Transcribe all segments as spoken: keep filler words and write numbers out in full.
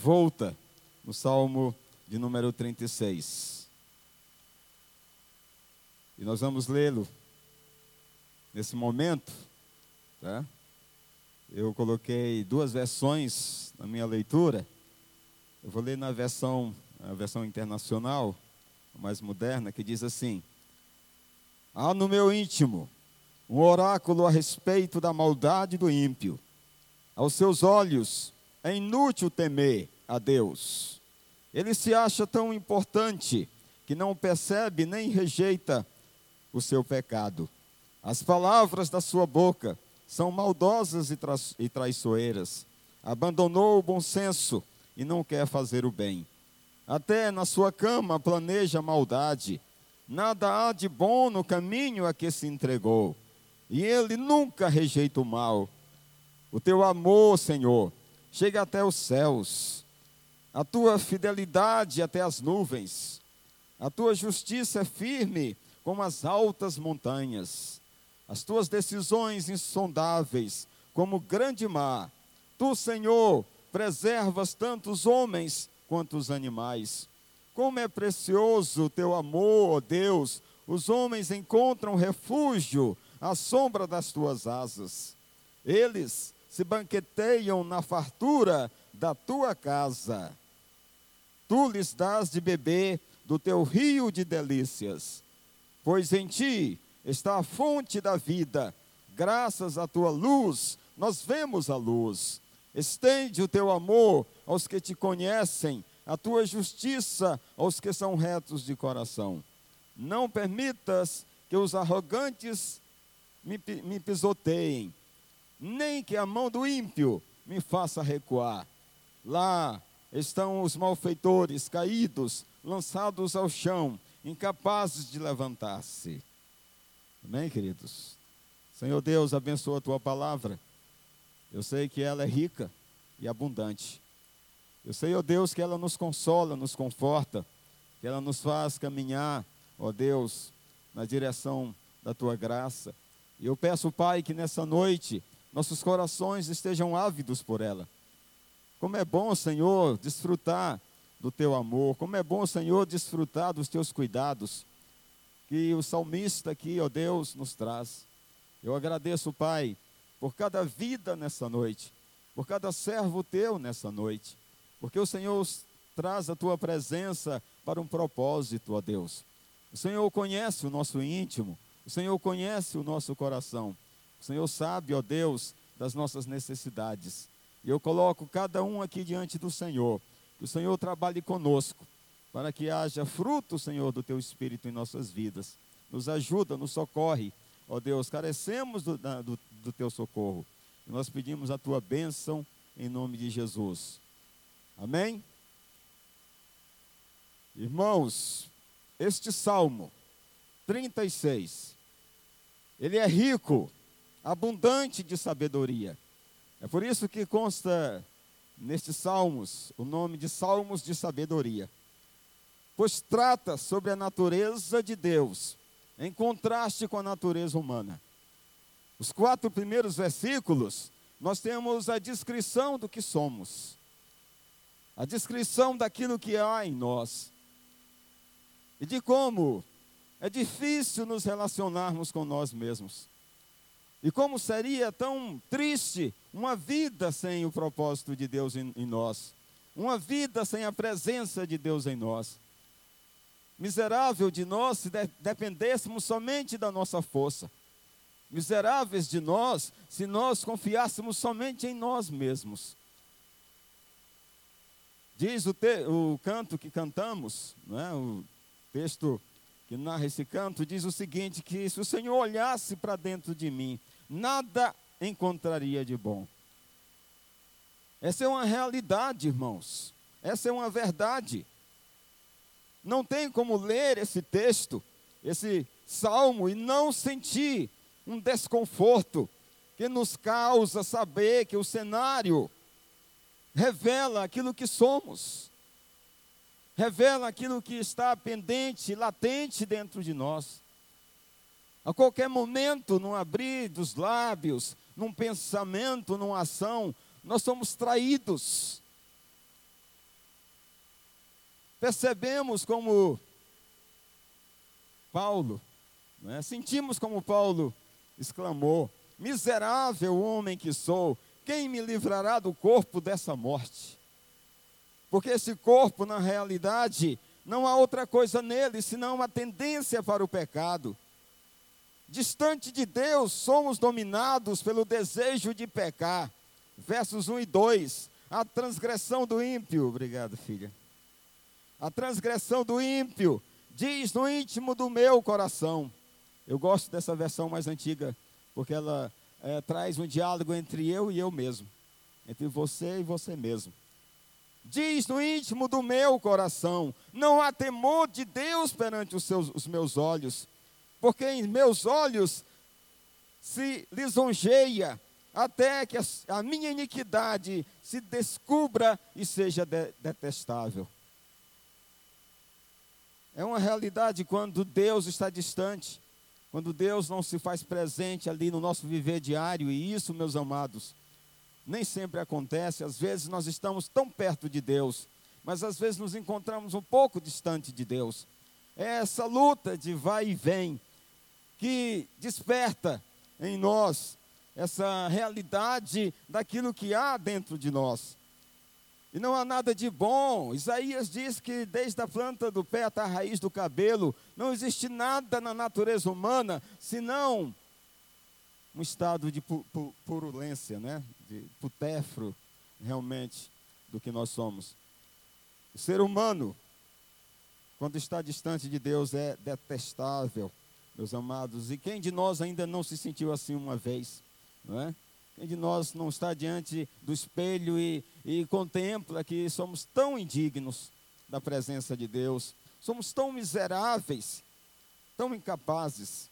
volta no Salmo de número trinta e seis. E nós vamos lê-lo nesse momento, tá? Eu coloquei duas versões na minha leitura. Eu vou ler na versão, a versão internacional, mais moderna, que diz assim: há no meu íntimo um oráculo a respeito da maldade do ímpio. Aos seus olhos é inútil temer a Deus. Ele se acha tão importante que não percebe nem rejeita o seu pecado. As palavras da sua boca são maldosas e, tra- e traiçoeiras. Abandonou o bom senso e não quer fazer o bem. Até na sua cama planeja maldade. Nada há de bom no caminho a que se entregou. E ele nunca rejeita o mal. O teu amor, Senhor, chega até os céus. A tua fidelidade até as nuvens. A tua justiça é firme como as altas montanhas. As tuas decisões insondáveis como o grande mar. Tu, Senhor, preservas tanto os homens quanto os animais. Como é precioso o teu amor, ó Deus! Os homens encontram refúgio à sombra das tuas asas. Eles se banqueteiam na fartura da tua casa. Tu lhes dás de beber do teu rio de delícias, pois em ti está a fonte da vida. Graças à tua luz, nós vemos a luz. Estende o teu amor aos que te conhecem, a tua justiça aos que são retos de coração. Não permitas que os arrogantes me, me pisoteiem, nem que a mão do ímpio me faça recuar. Lá estão os malfeitores caídos, lançados ao chão, incapazes de levantar-se. Amém, queridos? Senhor Deus, abençoa a tua palavra. Eu sei que ela é rica e abundante. Eu sei, ó Deus, que ela nos consola, nos conforta, que ela nos faz caminhar, ó Deus, na direção da tua graça. E eu peço, Pai, que nessa noite nossos corações estejam ávidos por ela. Como é bom, Senhor, desfrutar do teu amor. Como é bom, Senhor, desfrutar dos teus cuidados que o salmista aqui, ó Deus, nos traz. Eu agradeço, Pai, por cada vida nessa noite, por cada servo teu nessa noite, porque o Senhor traz a tua presença para um propósito, ó Deus. O Senhor conhece o nosso íntimo, o Senhor conhece o nosso coração. O Senhor sabe, ó Deus, das nossas necessidades. E eu coloco cada um aqui diante do Senhor. Que o Senhor trabalhe conosco, para que haja fruto, Senhor, do teu Espírito em nossas vidas. Nos ajuda, nos socorre. Ó Deus, carecemos do, do, do teu socorro. E nós pedimos a tua bênção em nome de Jesus. Amém? Irmãos, este Salmo trinta e seis, ele é rico, abundante de sabedoria. É por isso que consta nestes salmos o nome de Salmos de Sabedoria, pois trata sobre a natureza de Deus, em contraste com a natureza humana. Os quatro primeiros versículos, nós temos a descrição do que somos, a descrição daquilo que há em nós, e de como é difícil nos relacionarmos com nós mesmos. E como seria tão triste uma vida sem o propósito de Deus em, em nós. Uma vida sem a presença de Deus em nós. Miserável de nós se de, dependêssemos somente da nossa força. Miseráveis de nós se nós confiássemos somente em nós mesmos. Diz o, te, o canto que cantamos, né, o texto que narra esse canto, diz o seguinte, que se o Senhor olhasse para dentro de mim, nada encontraria de bom. Essa é uma realidade, irmãos. Essa é uma verdade. Não tem como ler esse texto, esse salmo, e não sentir um desconforto que nos causa saber que o cenário revela aquilo que somos. Revela aquilo que está pendente, latente dentro de nós. A qualquer momento, num abrir dos lábios, num pensamento, numa ação, nós somos traídos. percebemos como Paulo, né? Sentimos como Paulo exclamou: miserável homem que sou, quem me livrará do corpo dessa morte? Porque esse corpo, na realidade, não há outra coisa nele, senão uma tendência para o pecado. Distante de Deus, somos dominados pelo desejo de pecar. Versos um e dois, a transgressão do ímpio, obrigado filha, a transgressão do ímpio, diz no íntimo do meu coração. Eu gosto dessa versão mais antiga, porque ela é, traz um diálogo entre eu e eu mesmo, entre você e você mesmo. Diz no íntimo do meu coração: não há temor de Deus perante os, seus, os meus olhos, porque em meus olhos se lisonjeia, até que a, a minha iniquidade se descubra e seja de, detestável. É uma realidade quando Deus está distante, quando Deus não se faz presente ali no nosso viver diário. E isso, meus amados, nem sempre acontece. Às vezes nós estamos tão perto de Deus, mas às vezes nos encontramos um pouco distante de Deus. É essa luta de vai e vem que desperta em nós essa realidade daquilo que há dentro de nós. E não há nada de bom. Isaías diz que desde a planta do pé até a raiz do cabelo, não existe nada na natureza humana, senão um estado de pu pu purulência, né? De putéfero, realmente, do que nós somos. O ser humano, quando está distante de Deus, é detestável, meus amados. E quem de nós ainda não se sentiu assim uma vez, não é? Quem de nós não está diante do espelho e, e contempla que somos tão indignos da presença de Deus, somos tão miseráveis, tão incapazes?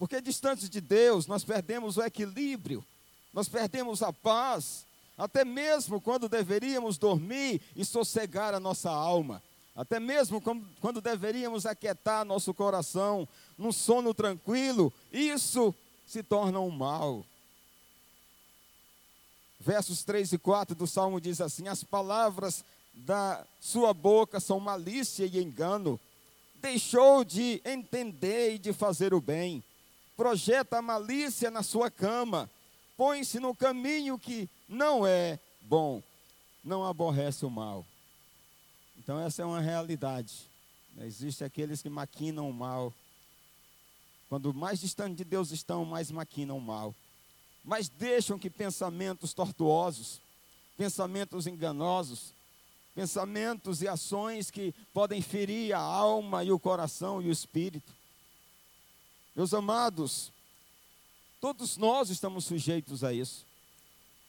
Porque distantes de Deus, nós perdemos o equilíbrio, nós perdemos a paz, até mesmo quando deveríamos dormir e sossegar a nossa alma, até mesmo quando deveríamos aquietar nosso coração num sono tranquilo. Isso se torna um mal. Versos três e quatro do Salmo diz assim: as palavras da sua boca são malícia e engano. Deixou de entender e de fazer o bem. Projeta a malícia na sua cama. Põe-se no caminho que não é bom. Não aborrece o mal. Então essa é uma realidade. Existem aqueles que maquinam o mal. Quando mais distante de Deus estão, mais maquinam o mal. Mas deixam que pensamentos tortuosos, pensamentos enganosos, pensamentos e ações que podem ferir a alma e o coração e o espírito. Meus amados, todos nós estamos sujeitos a isso.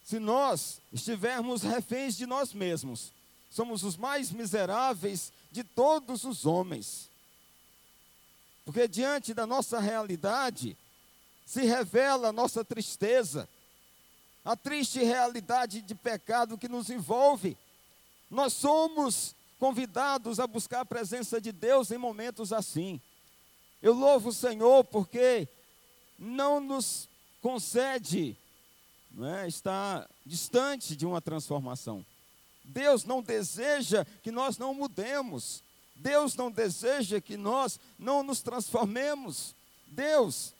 Se nós estivermos reféns de nós mesmos, somos os mais miseráveis de todos os homens. Porque diante da nossa realidade se revela a nossa tristeza, a triste realidade de pecado que nos envolve. Nós somos convidados a buscar a presença de Deus em momentos assim. Eu louvo o Senhor porque não nos concede, não é, estar distante de uma transformação. Deus não deseja que nós não mudemos. Deus não deseja que nós não nos transformemos. Deus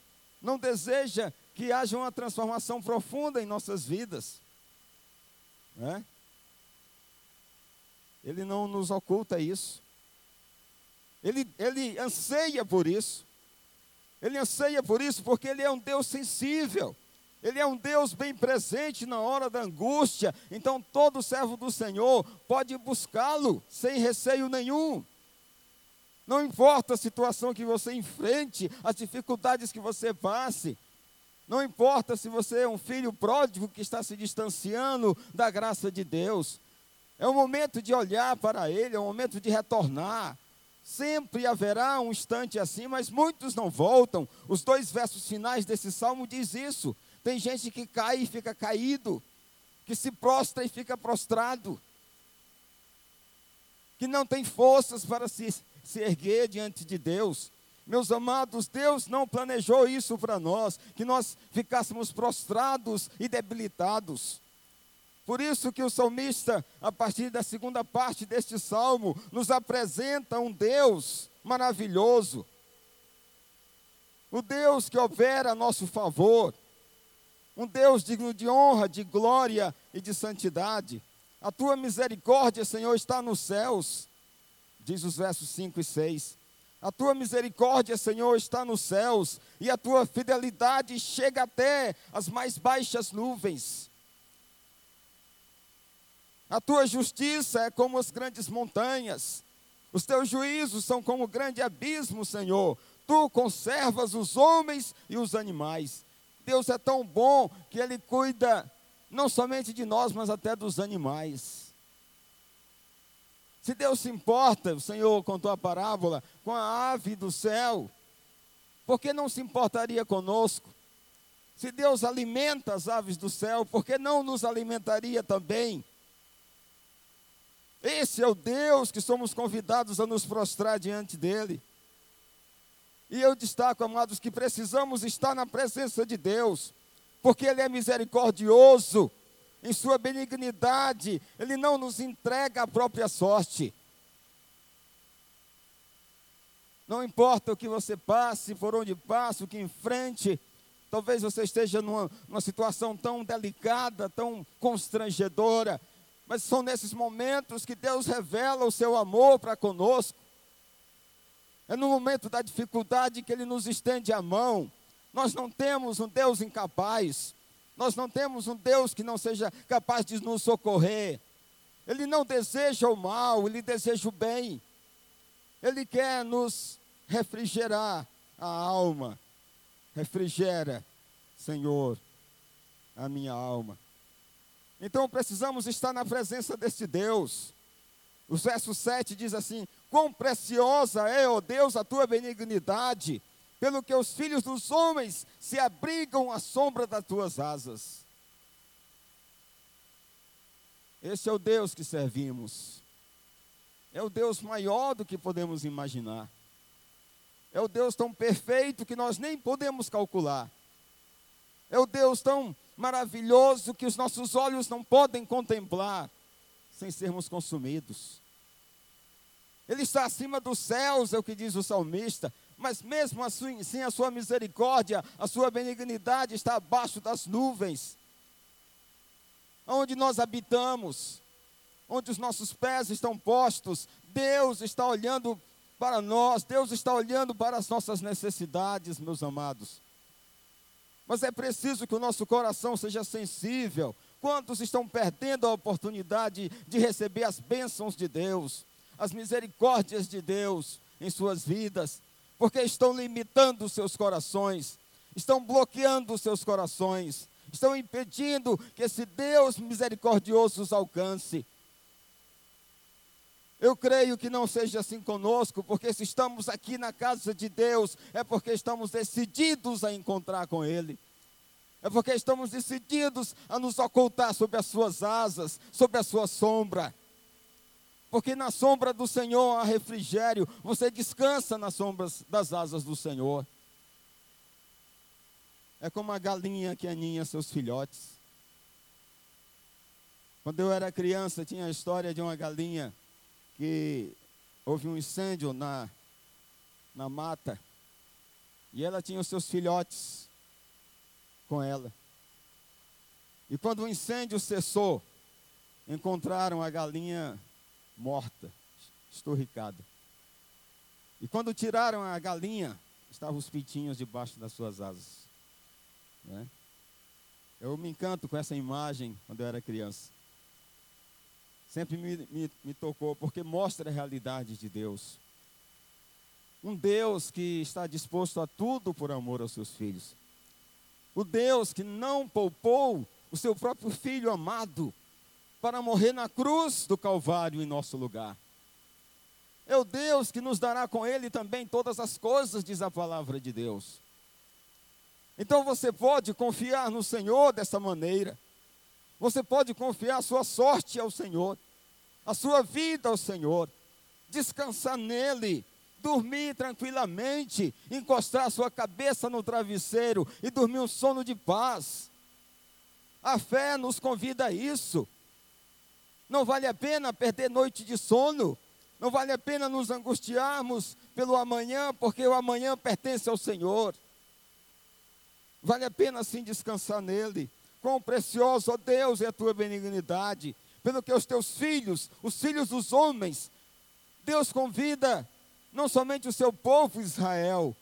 não deseja que haja uma transformação profunda em nossas vidas, né? Ele não nos oculta isso. Ele, ele anseia por isso. Ele anseia por isso porque Ele é um Deus sensível. Ele é um Deus bem presente na hora da angústia. Então todo servo do Senhor pode buscá-lo sem receio nenhum. Não importa a situação que você enfrente, as dificuldades que você passe. Não importa se você é um filho pródigo que está se distanciando da graça de Deus. É o momento de olhar para Ele, é o momento de retornar. Sempre haverá um instante assim, mas muitos não voltam. Os dois versos finais desse salmo diz isso. Tem gente que cai e fica caído, que se prostra e fica prostrado, que não tem forças para se se erguer diante de Deus. Meus amados, Deus não planejou isso para nós, que nós ficássemos prostrados e debilitados. Por isso que o salmista, a partir da segunda parte deste salmo, nos apresenta um Deus maravilhoso. O Deus que opera a nosso favor. Um Deus digno de honra, de glória e de santidade. A tua misericórdia, Senhor, está nos céus, diz os versos cinco e seis. A tua misericórdia, Senhor, está nos céus, e a tua fidelidade chega até as mais baixas nuvens. A tua justiça é como as grandes montanhas. Os teus juízos são como o grande abismo, Senhor. Tu conservas os homens e os animais. Deus é tão bom que Ele cuida não somente de nós, mas até dos animais. Se Deus se importa, o Senhor contou a parábola, com a ave do céu, por que não se importaria conosco? Se Deus alimenta as aves do céu, por que não nos alimentaria também? Esse é o Deus que somos convidados a nos prostrar diante dEle. E eu destaco, amados, que precisamos estar na presença de Deus, porque Ele é misericordioso. Em sua benignidade, Ele não nos entrega a própria sorte. Não importa o que você passe, por onde passe, o que enfrente, talvez você esteja numa, numa situação tão delicada, tão constrangedora, mas são nesses momentos que Deus revela o seu amor para conosco. É no momento da dificuldade que Ele nos estende a mão. Nós não temos um Deus incapaz. Nós não temos um Deus que não seja capaz de nos socorrer. Ele não deseja o mal, Ele deseja o bem. Ele quer nos refrigerar a alma. Refrigera, Senhor, a minha alma. Então precisamos estar na presença deste Deus. O verso sete diz assim: quão preciosa é, ó Deus, a tua benignidade, pelo que os filhos dos homens se abrigam à sombra das tuas asas. Esse é o Deus que servimos. É o Deus maior do que podemos imaginar. É o Deus tão perfeito que nós nem podemos calcular. É o Deus tão maravilhoso que os nossos olhos não podem contemplar sem sermos consumidos. Ele está acima dos céus, é o que diz o salmista. Mas mesmo assim, sim, a sua misericórdia, a sua benignidade está abaixo das nuvens, onde nós habitamos, onde os nossos pés estão postos. Deus está olhando para nós, Deus está olhando para as nossas necessidades, meus amados. Mas é preciso que o nosso coração seja sensível. Quantos estão perdendo a oportunidade de receber as bênçãos de Deus, as misericórdias de Deus em suas vidas? Porque estão limitando os seus corações, estão bloqueando os seus corações, estão impedindo que esse Deus misericordioso os alcance. Eu creio que não seja assim conosco, porque se estamos aqui na casa de Deus, é porque estamos decididos a encontrar com Ele. É porque estamos decididos a nos ocultar sob as suas asas, sob a sua sombra. Porque na sombra do Senhor há refrigério. Você descansa nas sombras das asas do Senhor. É como a galinha que aninha seus filhotes. Quando eu era criança, tinha a história de uma galinha que houve um incêndio na, na mata. E ela tinha os seus filhotes com ela. E quando o incêndio cessou, encontraram a galinha morta, esturricada. E quando tiraram a galinha, estavam os pitinhos debaixo das suas asas, né? Eu me encanto com essa imagem quando eu era criança. Sempre me, me, me tocou, porque mostra a realidade de Deus. Um Deus que está disposto a tudo por amor aos seus filhos. O Deus que não poupou o seu próprio filho amado para morrer na cruz do Calvário em nosso lugar. É o Deus que nos dará com Ele também todas as coisas, diz a palavra de Deus. Então você pode confiar no Senhor dessa maneira. Você pode confiar a sua sorte ao Senhor, a sua vida ao Senhor, descansar nele, dormir tranquilamente, encostar a sua cabeça no travesseiro e dormir um sono de paz. A fé nos convida a isso. Não vale a pena perder noite de sono. Não vale a pena nos angustiarmos pelo amanhã, porque o amanhã pertence ao Senhor. Vale a pena sim descansar nele. Quão precioso, ó Deus, é a tua benignidade, pelo que os teus filhos, os filhos dos homens, Deus convida não somente o seu povo Israel.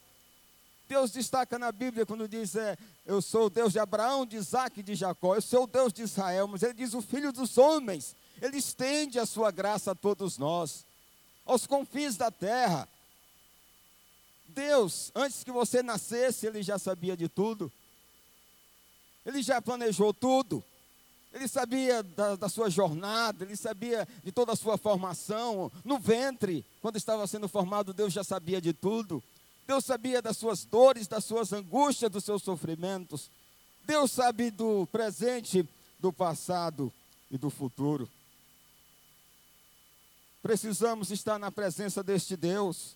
Deus destaca na Bíblia quando diz, é, eu sou o Deus de Abraão, de Isaac e de Jacó, eu sou o Deus de Israel, mas ele diz o filho dos homens. Ele estende a sua graça a todos nós, aos confins da terra. Deus, antes que você nascesse, ele já sabia de tudo. Ele já planejou tudo. Ele sabia da, da sua jornada, ele sabia de toda a sua formação. No ventre, quando estava sendo formado, Deus já sabia de tudo. Deus sabia das suas dores, das suas angústias, dos seus sofrimentos. Deus sabe do presente, do passado e do futuro. Precisamos estar na presença deste Deus,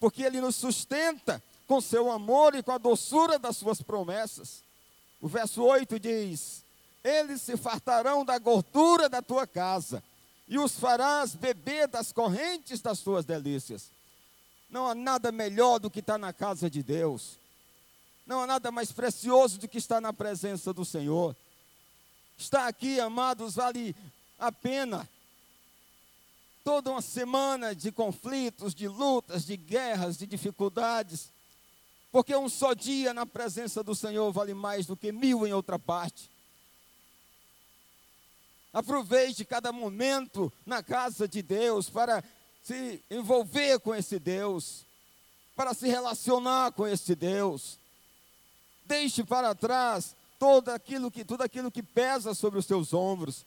porque ele nos sustenta com seu amor e com a doçura das suas promessas. O verso oito diz, eles se fartarão da gordura da tua casa, e os farás beber das correntes das tuas delícias. Não há nada melhor do que estar na casa de Deus. Não há nada mais precioso do que estar na presença do Senhor. Estar aqui, amados, vale a pena. Toda uma semana de conflitos, de lutas, de guerras, de dificuldades. Porque um só dia na presença do Senhor vale mais do que mil em outra parte. Aproveite cada momento na casa de Deus para se envolver com esse Deus, para se relacionar com esse Deus. Deixe para trás Tudo aquilo, que, tudo aquilo que pesa sobre os teus ombros,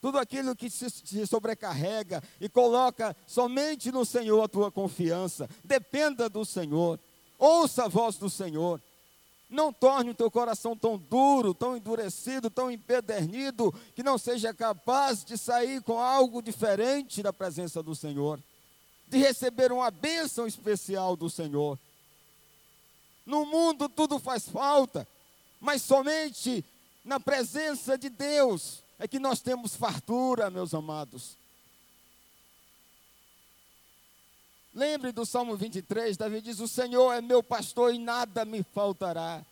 tudo aquilo que se, se sobrecarrega, e coloca somente no Senhor a tua confiança. Dependa do Senhor, ouça a voz do Senhor. Não torne o teu coração tão duro, tão endurecido, tão empedernido, que não seja capaz de sair com algo diferente da presença do Senhor, de receber uma bênção especial do Senhor. No mundo tudo faz falta, mas somente na presença de Deus é que nós temos fartura, meus amados. Lembre do Salmo vinte e três, Davi diz, o Senhor é meu pastor e nada me faltará.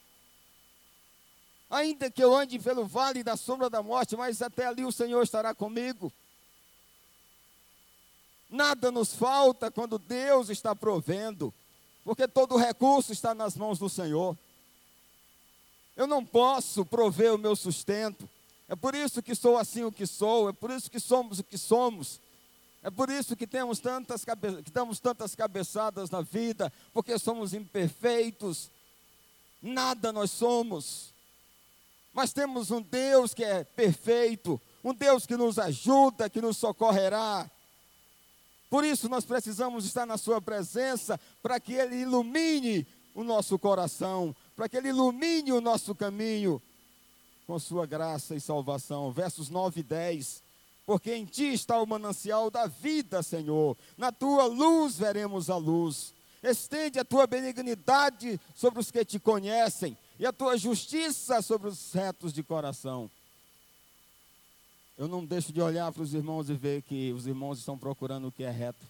Ainda que eu ande pelo vale da sombra da morte, mas até ali o Senhor estará comigo. Nada nos falta quando Deus está provendo, porque todo recurso está nas mãos do Senhor. Eu não posso prover o meu sustento. É por isso que sou assim o que sou. É por isso que somos o que somos. É por isso que temos tantas, que damos tantas cabeçadas na vida, porque somos imperfeitos. Nada nós somos. Mas temos um Deus que é perfeito. Um Deus que nos ajuda, que nos socorrerá. Por isso nós precisamos estar na sua presença, para que ele ilumine o nosso coração, para que ele ilumine o nosso caminho com sua graça e salvação. Versos nove e dez, porque em ti está o manancial da vida, Senhor, na tua luz veremos a luz. Estende a tua benignidade sobre os que te conhecem, e a tua justiça sobre os retos de coração. Eu não deixo de olhar para os irmãos e ver que os irmãos estão procurando o que é reto.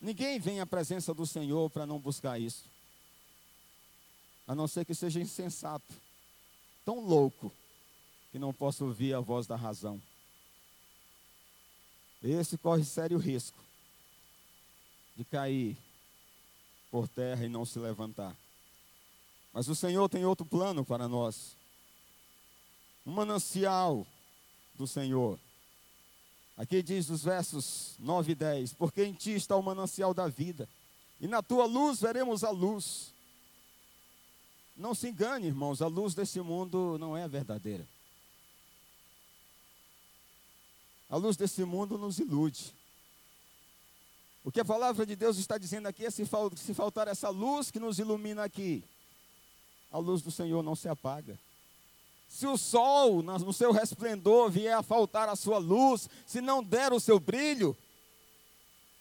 Ninguém vem à presença do Senhor para não buscar isso, a não ser que seja insensato, tão louco, que não possa ouvir a voz da razão. Esse corre sério risco de cair por terra e não se levantar. Mas o Senhor tem outro plano para nós. Um manancial do Senhor. Aqui diz os versos nove e dez, porque em ti está o manancial da vida, e na tua luz veremos a luz. Não se engane, irmãos, a luz desse mundo não é a verdadeira. A luz desse mundo nos ilude. O que a palavra de Deus está dizendo aqui é se faltar essa luz que nos ilumina aqui, a luz do Senhor não se apaga. Se o sol, no seu resplendor, vier a faltar a sua luz, se não der o seu brilho,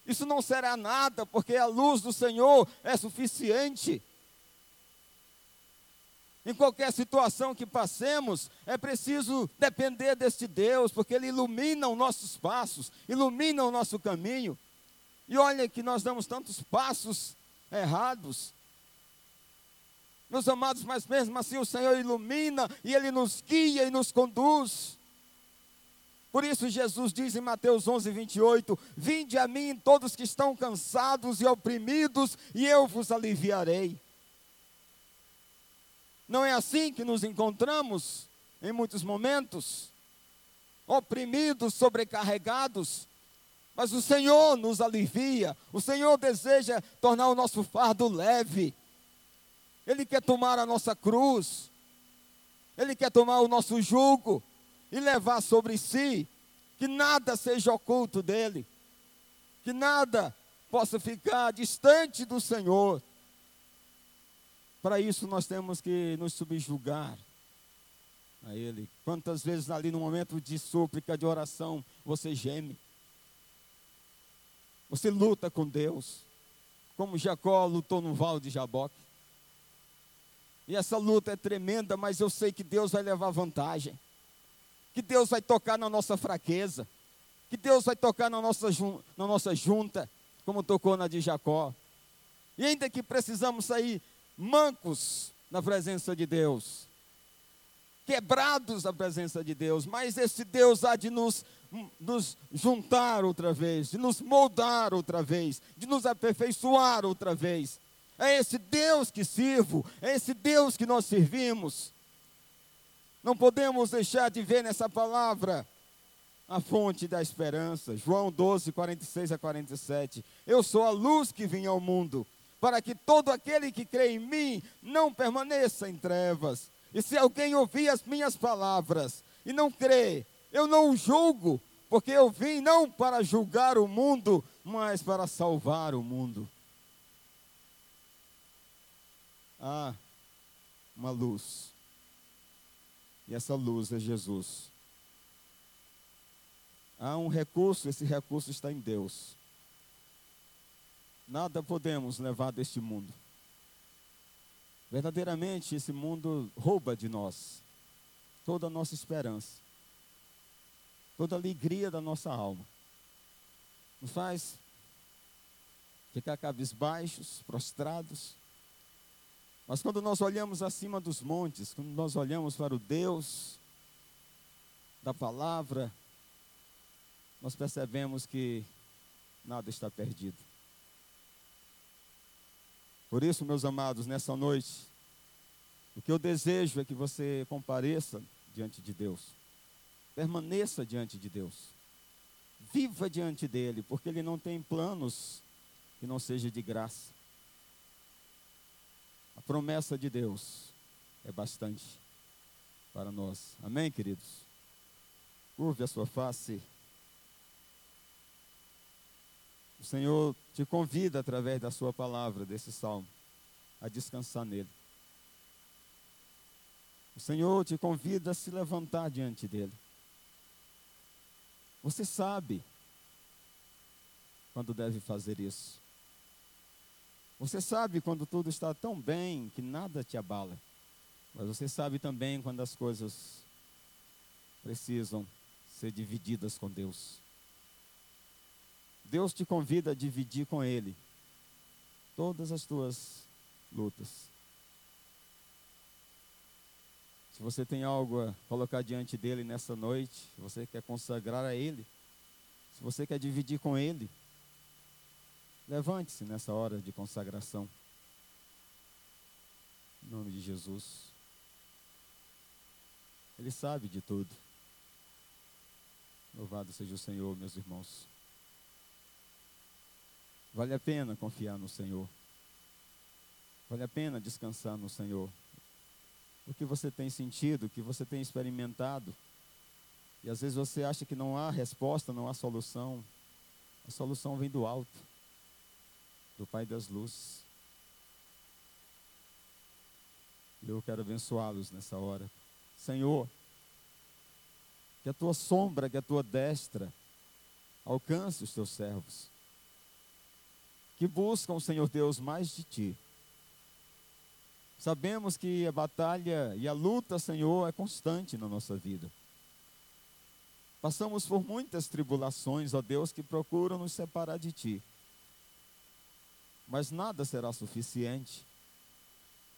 isso não será nada, porque a luz do Senhor é suficiente. Em qualquer situação que passemos, é preciso depender deste Deus, porque Ele ilumina os nossos passos, ilumina o nosso caminho. E olha que nós damos tantos passos errados. Meus amados, mas mesmo assim o Senhor ilumina e Ele nos guia e nos conduz. Por isso Jesus diz em Mateus onze, vinte e oito, vinde a mim todos que estão cansados e oprimidos, e eu vos aliviarei. Não é assim que nos encontramos em muitos momentos, oprimidos, sobrecarregados, mas o Senhor nos alivia, o Senhor deseja tornar o nosso fardo leve, Ele quer tomar a nossa cruz, Ele quer tomar o nosso jugo e levar sobre si, que nada seja oculto dEle, que nada possa ficar distante do Senhor. Para isso nós temos que nos subjugar a Ele. Quantas vezes ali no momento de súplica, de oração, você geme. Você luta com Deus, como Jacó lutou no vale de Jaboque. E essa luta é tremenda, mas eu sei que Deus vai levar vantagem. Que Deus vai tocar na nossa fraqueza. Que Deus vai tocar na nossa, na nossa junta, como tocou na de Jacó. E ainda que precisamos sair mancos na presença de Deus, quebrados na presença de Deus, mas esse Deus há de nos, nos juntar outra vez, de nos moldar outra vez, de nos aperfeiçoar outra vez. É esse Deus que sirvo, é esse Deus que nós servimos. Não podemos deixar de ver nessa palavra a fonte da esperança. João doze, quarenta e seis a quarenta e sete, eu sou a luz que vim ao mundo, para que todo aquele que crê em mim não permaneça em trevas. E se alguém ouvir as minhas palavras e não crê, eu não o julgo, porque eu vim não para julgar o mundo, mas para salvar o mundo. Há uma luz, e essa luz é Jesus. Há um recurso, esse recurso está em Deus. Nada podemos levar deste mundo. Verdadeiramente, esse mundo rouba de nós toda a nossa esperança, toda a alegria da nossa alma. Nos faz ficar cabisbaixos, prostrados. Mas quando nós olhamos acima dos montes, quando nós olhamos para o Deus da palavra, nós percebemos que nada está perdido. Por isso, meus amados, nessa noite, o que eu desejo é que você compareça diante de Deus, permaneça diante de Deus, viva diante dEle, porque Ele não tem planos que não seja de graça. A promessa de Deus é bastante para nós. Amém, queridos? Curve a sua face. O Senhor te convida, através da sua palavra, desse salmo, a descansar nele. O Senhor te convida a se levantar diante dele. Você sabe quando deve fazer isso. Você sabe quando tudo está tão bem que nada te abala. Mas você sabe também quando as coisas precisam ser divididas com Deus. Deus te convida a dividir com Ele todas as tuas lutas. Se você tem algo a colocar diante dEle nessa noite, se você quer consagrar a Ele, se você quer dividir com Ele, levante-se nessa hora de consagração. Em nome de Jesus. Ele sabe de tudo. Louvado seja o Senhor, meus irmãos. Vale a pena confiar no Senhor. Vale a pena descansar no Senhor. O que você tem sentido, o que você tem experimentado. E às vezes você acha que não há resposta, não há solução. A solução vem do alto, do Pai das luzes. E eu quero abençoá-los nessa hora. Senhor, que a tua sombra, que a tua destra alcance os teus servos, que buscam, Senhor Deus, mais de Ti, Sabemos que a batalha e a luta, Senhor, é constante na nossa vida. Passamos por muitas tribulações, ó Deus, que procuram nos separar de Ti. Mas nada será suficiente.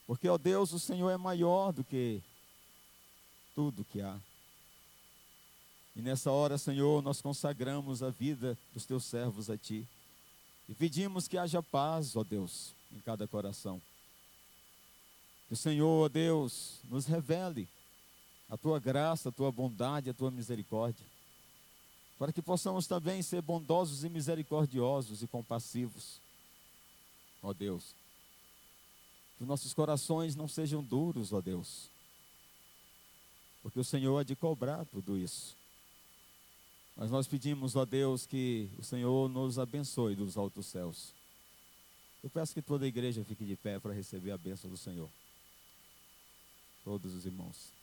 Porque, ó Deus, o Senhor é maior do que tudo que há. E nessa hora, Senhor, nós consagramos a vida dos Teus servos a Ti. E pedimos que haja paz, ó Deus, em cada coração. Que o Senhor, ó Deus, nos revele a Tua graça, a Tua bondade, a Tua misericórdia, para que possamos também ser bondosos e misericordiosos e compassivos, ó Deus. Que nossos corações não sejam duros, ó Deus, porque o Senhor há de cobrar tudo isso. Mas nós pedimos, ó Deus, que o Senhor nos abençoe dos altos céus. Eu peço que toda a igreja fique de pé para receber a bênção do Senhor. Todos os irmãos.